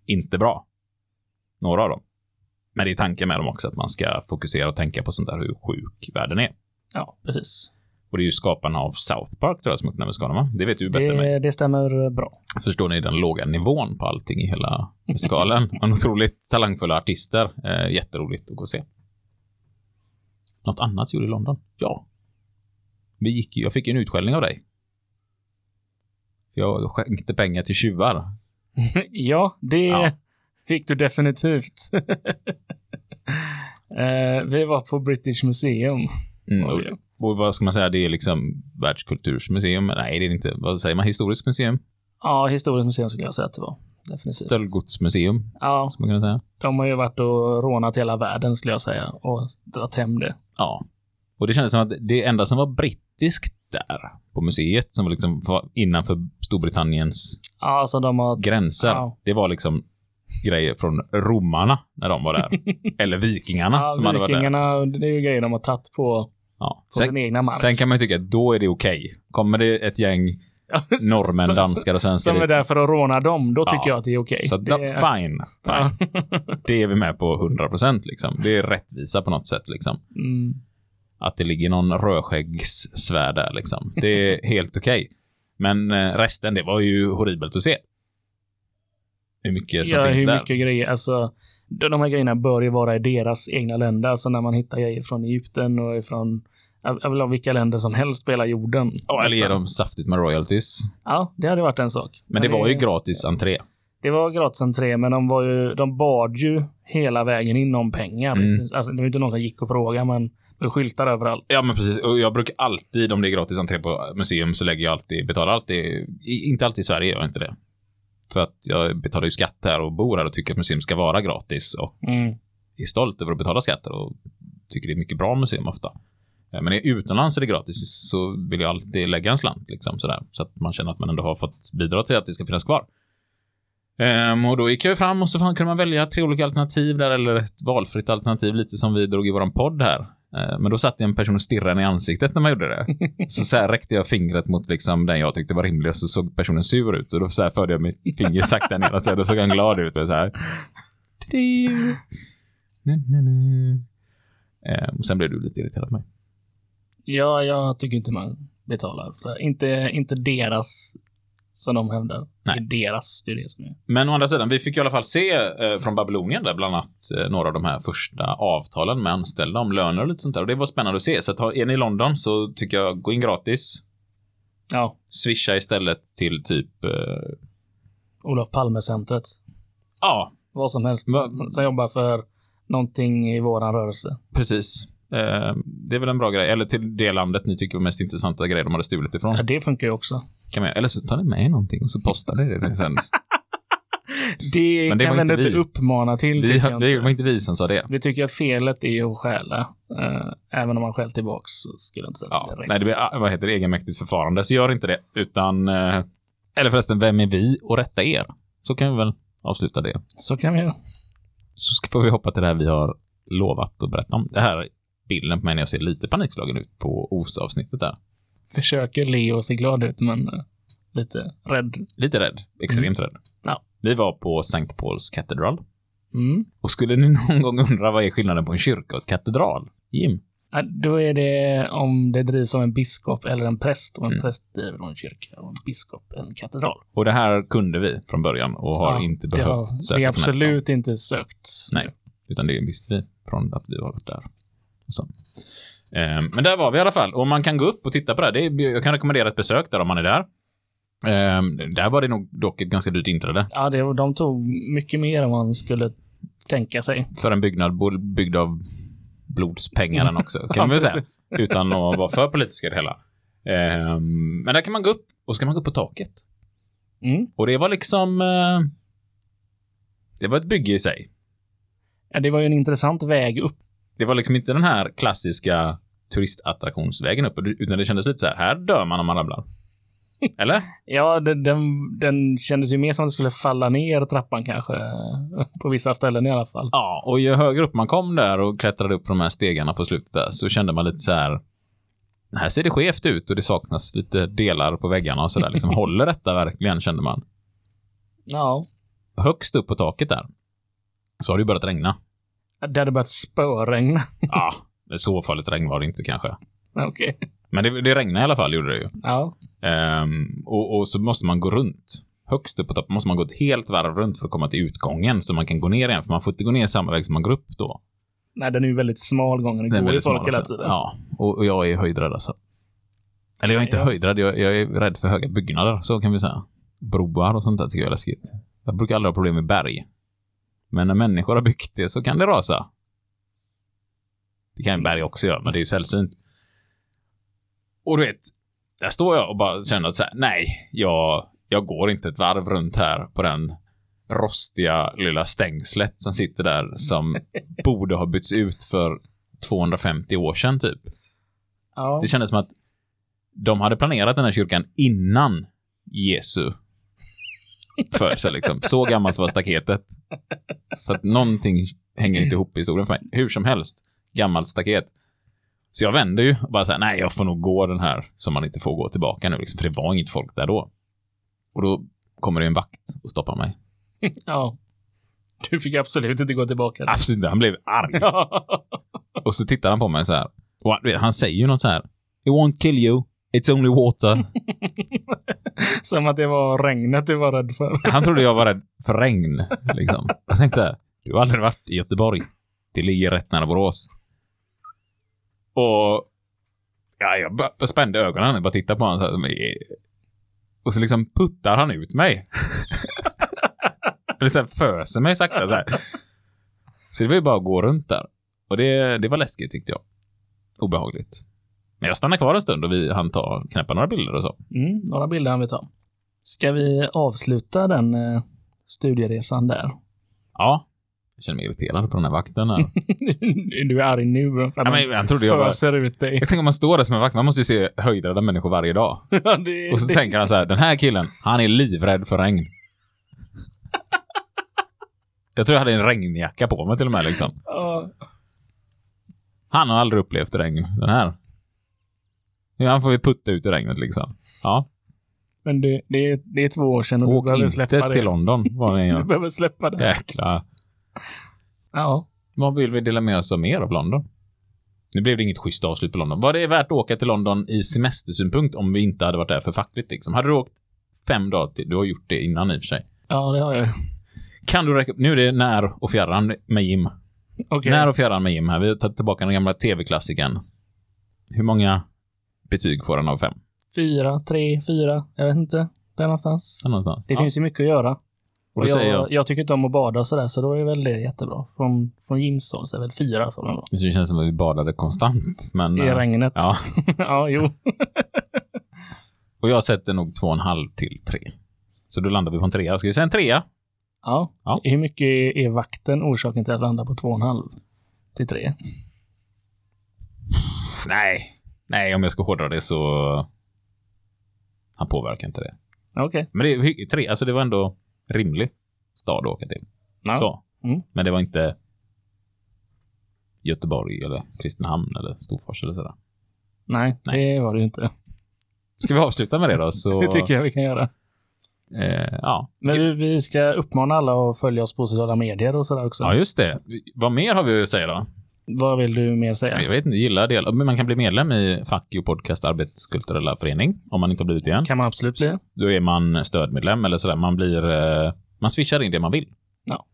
inte bra. Några av dem. Men det är tanken med dem också att man ska fokusera och tänka på sånt där hur sjuk världen är. Ja, precis. Och det är ju skaparna av South Park tror jag som uppnär musikalen va? Det vet du bättre än mig. Det stämmer bra. Förstår ni den låga nivån på allting i hela musikalen? En otroligt talangfulla artister. Jätteroligt att gå och se. Något annat gjorde i London? Ja. Jag fick ju en utskällning av dig. Jag skänkte pengar till tjuvar. Ja, det fick du definitivt. Vi var på British Museum. Mm, och vad ska man säga? Det är liksom världskultursmuseum. Nej, det är inte. Vad säger man? Historiskt museum? Ja, historiskt museum skulle jag säga att det var. Definitivt. Stöldgodsmuseum. Ja, man kan säga. De har ju varit och rånat hela världen skulle jag säga. Och dragit hem det. Ja. Och det kändes som att det enda som var brittiskt där på museet, som var liksom innanför Storbritanniens alltså gränser, det var liksom grejer från romarna när de var där. Eller vikingarna som hade varit där. Vikingarna, det är ju grejer de har tagit på sin egna mark. Sen kan man ju tycka att då är det okej. Kommer det ett gäng norrmän, danskar och svenskar som är där för att råna dem, då tycker jag att det är okej. Så det är fine. Det är vi med på 100% liksom. Det är rättvisa på något sätt liksom. Mm. Att det ligger någon rödskäggssvärd där liksom. Det är helt okej. Men resten, det var ju horribelt att se. Hur mycket som finns där. Ja, hur mycket grejer. Alltså, de här grejerna bör ju vara i deras egna länder. Alltså när man hittar grejer från Egypten och från vilka länder som helst på hela jorden. Ja, eller ger dem saftigt med royalties. Ja, det hade varit en sak. Men det var ju gratis entré. Det var gratis entré, men de bad ju hela vägen in om pengar. Mm. Alltså, det var inte någon som gick och frågade, men och skyltar överallt. Ja, men precis. Och jag brukar alltid, om det är gratis entré på museum, så lägger jag alltid, betalar alltid, inte alltid i Sverige gör jag inte det. För att jag betalar ju skatt här och bor här och tycker att museum ska vara gratis och är stolt över att betala skatter och tycker det är mycket bra museum ofta. Men är utomlands är det gratis, så vill jag alltid lägga en slant liksom, sådär, så att man känner att man ändå har fått bidra till att det ska finnas kvar. Och då gick jag fram och så kunde man välja tre olika alternativ där, eller ett valfritt alternativ, lite som vi drog i våran podd här. Men då satt en person och stirrade i ansiktet när man gjorde det. Så här räckte jag fingret mot liksom den jag tyckte var rimlig, och så såg personen sur ut. Och då så här förde jag mitt finger sakta ner och så såg han glad ut. Och så här. Och sen blev du lite irriterad på mig. Ja, jag tycker inte man betalar. Inte deras, som de hävdar. Nej. Det är deras, det är det som är. Men å andra sidan, vi fick i alla fall se från Babylonien där bland annat några av de här första avtalen med anställda om löner och lite sånt där. Och det var spännande att se. Så är ni i London så tycker jag gå in gratis. Ja. Swisha istället till typ Olof Palme-centret. Ja. Vad som helst. Som jobbar för någonting i våran rörelse. Precis. Det är väl en bra grej. Eller till det landet ni tycker var mest intressanta grejer de hade stulit ifrån. Ja, det funkar ju också. Kan man, eller så tar ni med någonting och så postar ni det sen. Det men det kan man inte uppmana till. Det var inte vi som sa det. Vi tycker att felet är att stjäla. Även om man själv tillbaks så skulle jag inte säga att det är rätt. Nej, det är, vad heter det? Egenmäktigt förfarande. Så gör inte det. Utan, eller förresten, vem är vi och rätta er? Så kan vi väl avsluta det. Så kan vi göra. Så får vi hoppa till det här vi har lovat att berätta om. Det här bilden på mig när jag ser lite panikslagen ut på OS-avsnittet där. Försöker Leo se glad ut, men lite rädd. Lite rädd, extremt rädd. Ja. Vi var på Saint Pauls katedral. Mm. Och skulle ni någon gång undra vad är skillnaden på en kyrka och ett katedral, Jim? Ja, då är det om det drivs av en biskop eller en präst. Och en präst driver en kyrka och en biskop en katedral. Och det här kunde vi från början och har inte behövt söka. Vi har absolut inte sökt. Nej, utan det visste vi från att vi har varit där. Så. Men där var vi i alla fall. Och man kan gå upp och titta på det, jag kan rekommendera ett besök där om man är där. Där var det nog dock ett ganska dyrt inträde. Ja, de tog mycket mer än man skulle tänka sig. För en byggnad byggd av blodspengarna också, kan man säga. Utan att vara för politiska det hela. Men där kan man gå upp. Och ska man gå upp på taket. Och det var liksom det var ett bygge i sig. Ja, det var ju en intressant väg upp. Det var liksom inte den här klassiska turistattraktionsvägen upp, utan det kändes lite så här, här dör man om man ramlar. Eller? Ja, den kändes ju mer som att det skulle falla ner trappan kanske, på vissa ställen i alla fall. Ja, och ju högre upp man kom där och klättrade upp från de här stegarna på slutet där, så kände man lite så här ser det skevt ut och det saknas lite delar på väggarna och sådär. Liksom, håller detta verkligen, kände man. Ja. Högst upp på taket där så har det ju börjat regna. Det hade börjat spöregna. Ja, så farligt regn var det inte kanske. Okej. Men det regnade i alla fall, gjorde det ju. Ja. Och så måste man gå runt. Högst upp på toppen måste man gå ett helt varv runt för att komma till utgången. Så man kan gå ner igen, för man får inte gå ner samma väg som man går upp då. Nej, den är ju väldigt smal gången. Det går ju folk hela tiden. Ja, och jag är höjdrädd så. Eller jag är inte höjdrädd, jag är rädd för höga byggnader, så kan vi säga. Broar och sånt där tycker jag är läskigt. Jag brukar aldrig ha problem med berg. Men när människor har byggt det så kan det rasa. Det kan ju berg också göra, men det är ju sällsynt. Och du vet, där står jag och bara känner att så här, nej, jag går inte ett varv runt här på den rostiga lilla stängslet som sitter där, som borde ha bytts ut för 250 år sedan typ. Ja. Det kändes som att de hade planerat den här kyrkan innan Jesu födelse liksom. Så gammalt var staketet. Så att någonting hänger inte ihop i historien för mig. Hur som helst, gammalt staket. Så jag vände ju och bara så här, nej, jag får nog gå den här som man inte får gå tillbaka nu liksom, för det var inget folk där då. Och då kommer det en vakt och stoppar mig. Ja. Du fick absolut inte gå tillbaka. Absolut inte, han blev arg. Och så tittar han på mig så här. Han säger ju något så här: "It won't kill you, it's only water." Som att det var regnet du var rädd för. Han trodde jag var rädd för regn liksom. Jag tänkte, du har aldrig varit i Göteborg. Det ligger rätt nära Borås. Och ja, jag spände ögonen och bara tittade på honom så här, och så liksom puttar han ut mig. Eller så här, föser mig sakta så här. Så det var ju bara att gå runt där. Och det var läskigt tyckte jag. Obehagligt. Men jag stannar kvar en stund och vi hann knäppa några bilder och så. Mm, några bilder han vill ta. Ska vi avsluta den studieresan där? Ja. Jag känner mig irriterad på den här vakten här. Du är arg nu. Jag trodde jag föser ut dig. Jag tänker om man står där som en vakt. Man måste ju se höjdrädda människor varje dag. Och så tänker han så här: den här killen, han är livrädd för regn. Jag tror jag hade en regnjacka på mig till och med liksom. Han har aldrig upplevt regn, den här. Han får vi putta ut i regnet liksom. Ja. Men det är 2 år sedan. Och du inte släppa till det. London var det. Du behöver släppa det. Jäklar. Ja. Vad vill vi dela med oss av mer av London? Nu blev det inget schysst avslut på London. Var det värt att åka till London i semestersynpunkt om vi inte hade varit där för fackligt liksom? Hade du åkt 5 dagar till? Du har gjort det innan i och för sig. Ja, det har jag. Kan du nu är det när och fjärran med Jim. Okay. När och fjärran med Jim här. Vi har tagit tillbaka den gamla tv-klassiken. Hur många betyg får den av 5? 4, 3, 4. Jag vet inte. Där någonstans. Det finns ju mycket att göra. Och jag tycker inte om att bada sådär, så då är väl det jättebra. Från Jims håll så är väl 4 för mig då. Det känns som att vi badade konstant. Men, i regnet. Ja, ja jo. Och jag sätter nog 2,5 till 3. Så då landar vi på en 3. Ska vi säga en 3? Ja. Hur mycket är vakten orsaken till att landa på 2,5 till 3? Nej, om jag ska hårdra det så... Han påverkar inte det. Okej. Men det är 3, alltså det var ändå... rimlig stad att åka till. Ja. Så. Mm. Men det var inte Göteborg eller Kristinehamn eller Storfors eller sådär. Nej, det var det ju inte. Ska vi avsluta med det då? Så... det tycker jag vi kan göra. Ja. Men vi ska uppmana alla att följa oss på sociala medier och sådär också. Ja, just det. Vad mer har vi att säga då? Vad vill du mer säga? Jag vet inte, gillar det. Men man kan bli medlem i Fuck You Podcast arbetskulturella förening om man inte har blivit igen. Kan man absolut bli. Då är man stödmedlem eller sådär. Man swishar in det man vill. Ja.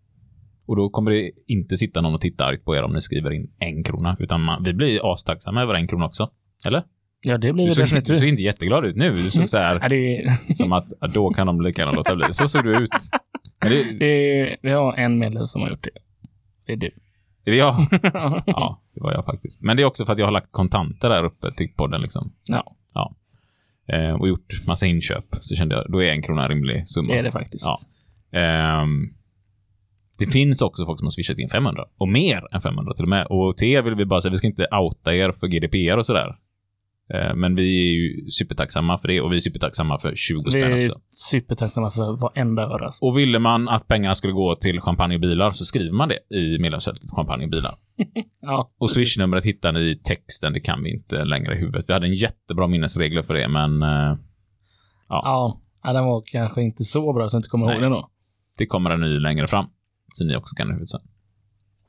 Och då kommer det inte sitta någon och titta argt på er om ni skriver in 1 krona. Utan vi blir astacksamma över 1 krona också. Eller? Ja, det blir det. Du ser inte jätteglad ut nu. Du såg så här, som att då kan de lika gärna låta bli. Så såg du ut. Vi har en medlem som har gjort det. Det är du. Är det jag? Ja, det var jag faktiskt. Men det är också för att jag har lagt kontanter där uppe till podden liksom. Ja. Och gjort massa inköp. Så kände jag, då är 1 krona en rimlig summa. Det är det faktiskt. Ja. Det finns också folk som har swishat in 500. Och mer än 500 till och med. Och till er vill vi bara säga, vi ska inte outa er för GDPR och sådär. Men vi är ju supertacksamma för det. Och vi är supertacksamma för 20 spänn också. Vi är supertacksamma för varenda öre. Och ville man att pengarna skulle gå till champagnebilar, så skriver man det i medlemsfältet champagnebilar. Ja, och swishnumret hittar ni i texten. Det kan vi inte längre i huvudet. Vi hade en jättebra minnesregler för det. Men ja, den var kanske inte så bra. Så jag inte kommer ihåg den då. Det kommer en ny längre fram, så ni också kan i huvudet sen.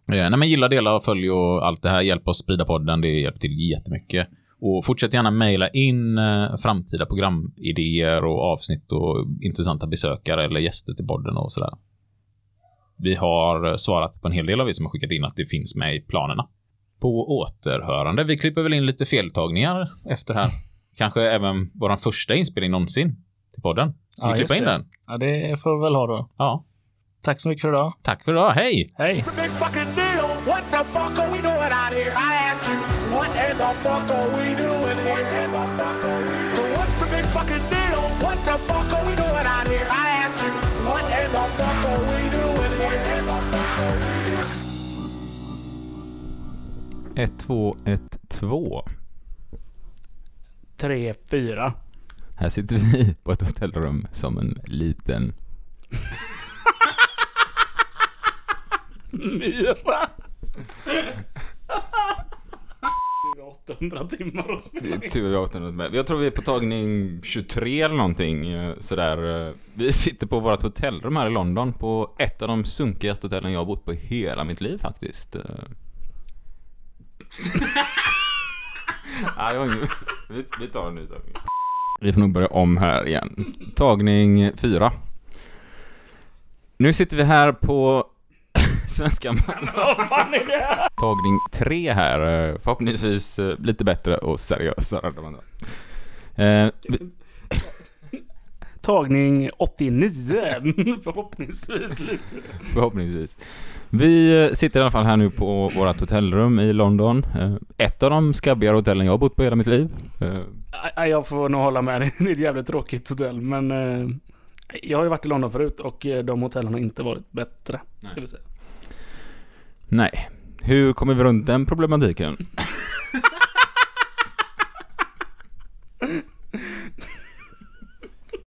Men gilla, dela, följ och allt det här. Hjälp oss sprida podden, det hjälper till jättemycket. Och fortsätt gärna mejla in framtida programidéer och avsnitt och intressanta besökare eller gäster till podden och sådär. Vi har svarat på en hel del av er som har skickat in att det finns med i planerna. På återhörande. Vi klipper väl in lite feltagningar efter här. Kanske även vår första inspelning någonsin till podden. Ska vi klippa in den? Ja, det får vi väl ha då. Ja. Tack så mycket för idag. Tack för idag. Hej! Hej! Ett, två, ett, två. 3, 4. Här sitter vi på ett hotellrum som en liten... myra. 800 timmar att spela in. Det är tur vi har 800 timmar. Jag tror vi är på tagning 23 eller någonting. Sådär. Vi sitter på vårt hotellrum här i London. På ett av de sunkigaste hotellen jag har bott på hela mitt liv faktiskt. Nej, jag har ingen... vi tar en ny tagning. Vi får nog börja om här igen. Tagning 4. Nu sitter vi här på Svenska Malmö. Tagning 3 här. Förhoppningsvis lite bättre och seriösare. Tagning 89. Förhoppningsvis. Vi sitter i alla fall här nu på vårt hotellrum i London. Ett av de skabbigare hotellen jag har bott på hela mitt liv. Jag får nog hålla med dig. Det är ett jävligt tråkigt hotell. Men jag har ju varit i London förut och de hotellen har inte varit bättre. Nej. Hur kommer vi runt den problematiken?